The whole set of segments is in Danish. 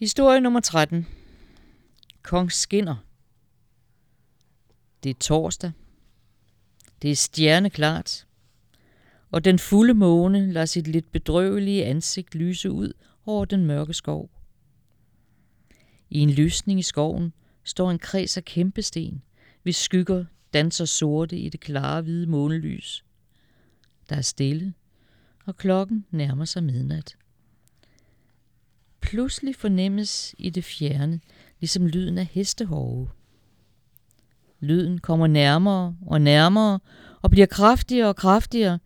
Historie nummer 13. Kong Skinner. Det er torsdag. Det er stjerneklart, og den fulde måne lader sit lidt bedrøvelige ansigt lyse ud over den mørke skov. I en lysning i skoven står en kreds af kæmpesten, hvis skygger danser sorte i det klare hvide månelys. Der er stille, og klokken nærmer sig midnat. Pludselig fornemmes i det fjerne, ligesom lyden af hestehove. Lyden kommer nærmere og nærmere og bliver kraftigere og kraftigere.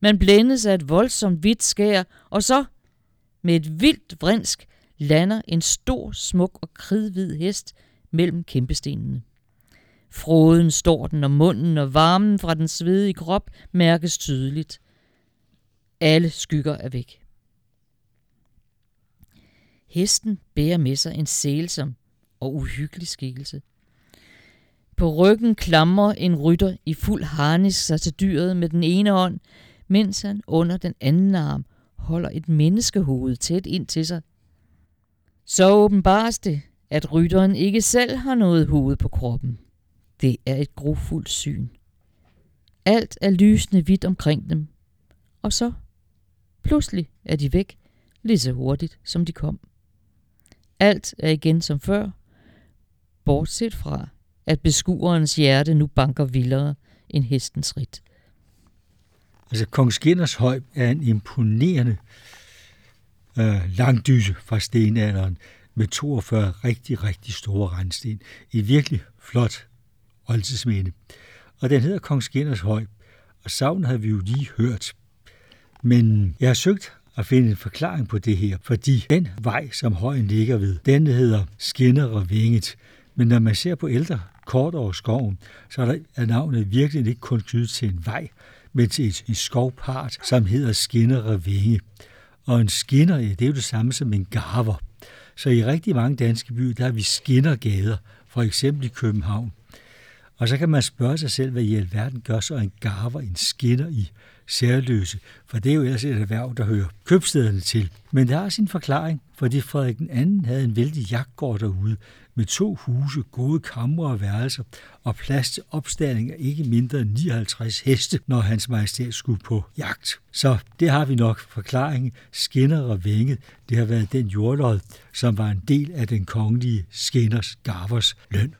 Man blændes af et voldsomt hvidt skær, og så, med et vildt vrinsk, lander en stor, smuk og kridhvid hest mellem kæmpestenene. Fråden står den om munden, og varmen fra den svedige krop mærkes tydeligt. Alle skygger er væk. Hesten bærer med sig en sælsom og uhyggelig skikkelse. På ryggen klamrer en rytter i fuld harnisk sig til dyret med den ene hånd, mens han under den anden arm holder et menneskehoved tæt ind til sig. Så åbenbares det, at rytteren ikke selv har noget hoved på kroppen. Det er et grufuldt syn. Alt er lysende hvidt omkring dem, og så pludselig er de væk, lige så hurtigt som de kom. Alt er igen som før, bortset fra, at beskuerens hjerte nu banker vildere end hestens ridt. Altså, Kong Skindershøj er en imponerende langdyse fra stenalderen med 42 rigtig, rigtig store randsten. Et virkelig flot oldtidsminde. Og den hedder Kong Skindershøj, og savnet havde vi jo lige hørt. Men jeg har søgt at finde en forklaring på det her, fordi den vej, som højen ligger ved, den hedder Skinnervænget. Men når man ser på ældre kort over skoven, så er navnet virkelig ikke kun knyttet til en vej, men til en skovpart, som hedder Skinnervænget. Og en skinner, ja, det er jo det samme som en garver. Så i rigtig mange danske byer, der har vi skinnergader, for eksempel i København. Og så kan man spørge sig selv, hvad i alverden gør så en garver, en skinner i Særløse, for det er jo ellers et erhverv, der hører købstederne til. Men der er sin forklaring, fordi Frederik II havde en vældig jagtgård derude, med 2 huse, gode kamre og værelser, og plads til opstanding af ikke mindre end 59 heste, når hans majestæt skulle på jagt. Så det har vi nok forklaringen. Skinnervænget, det har været den jordlod, som var en del af den kongelige skinners garvers løn.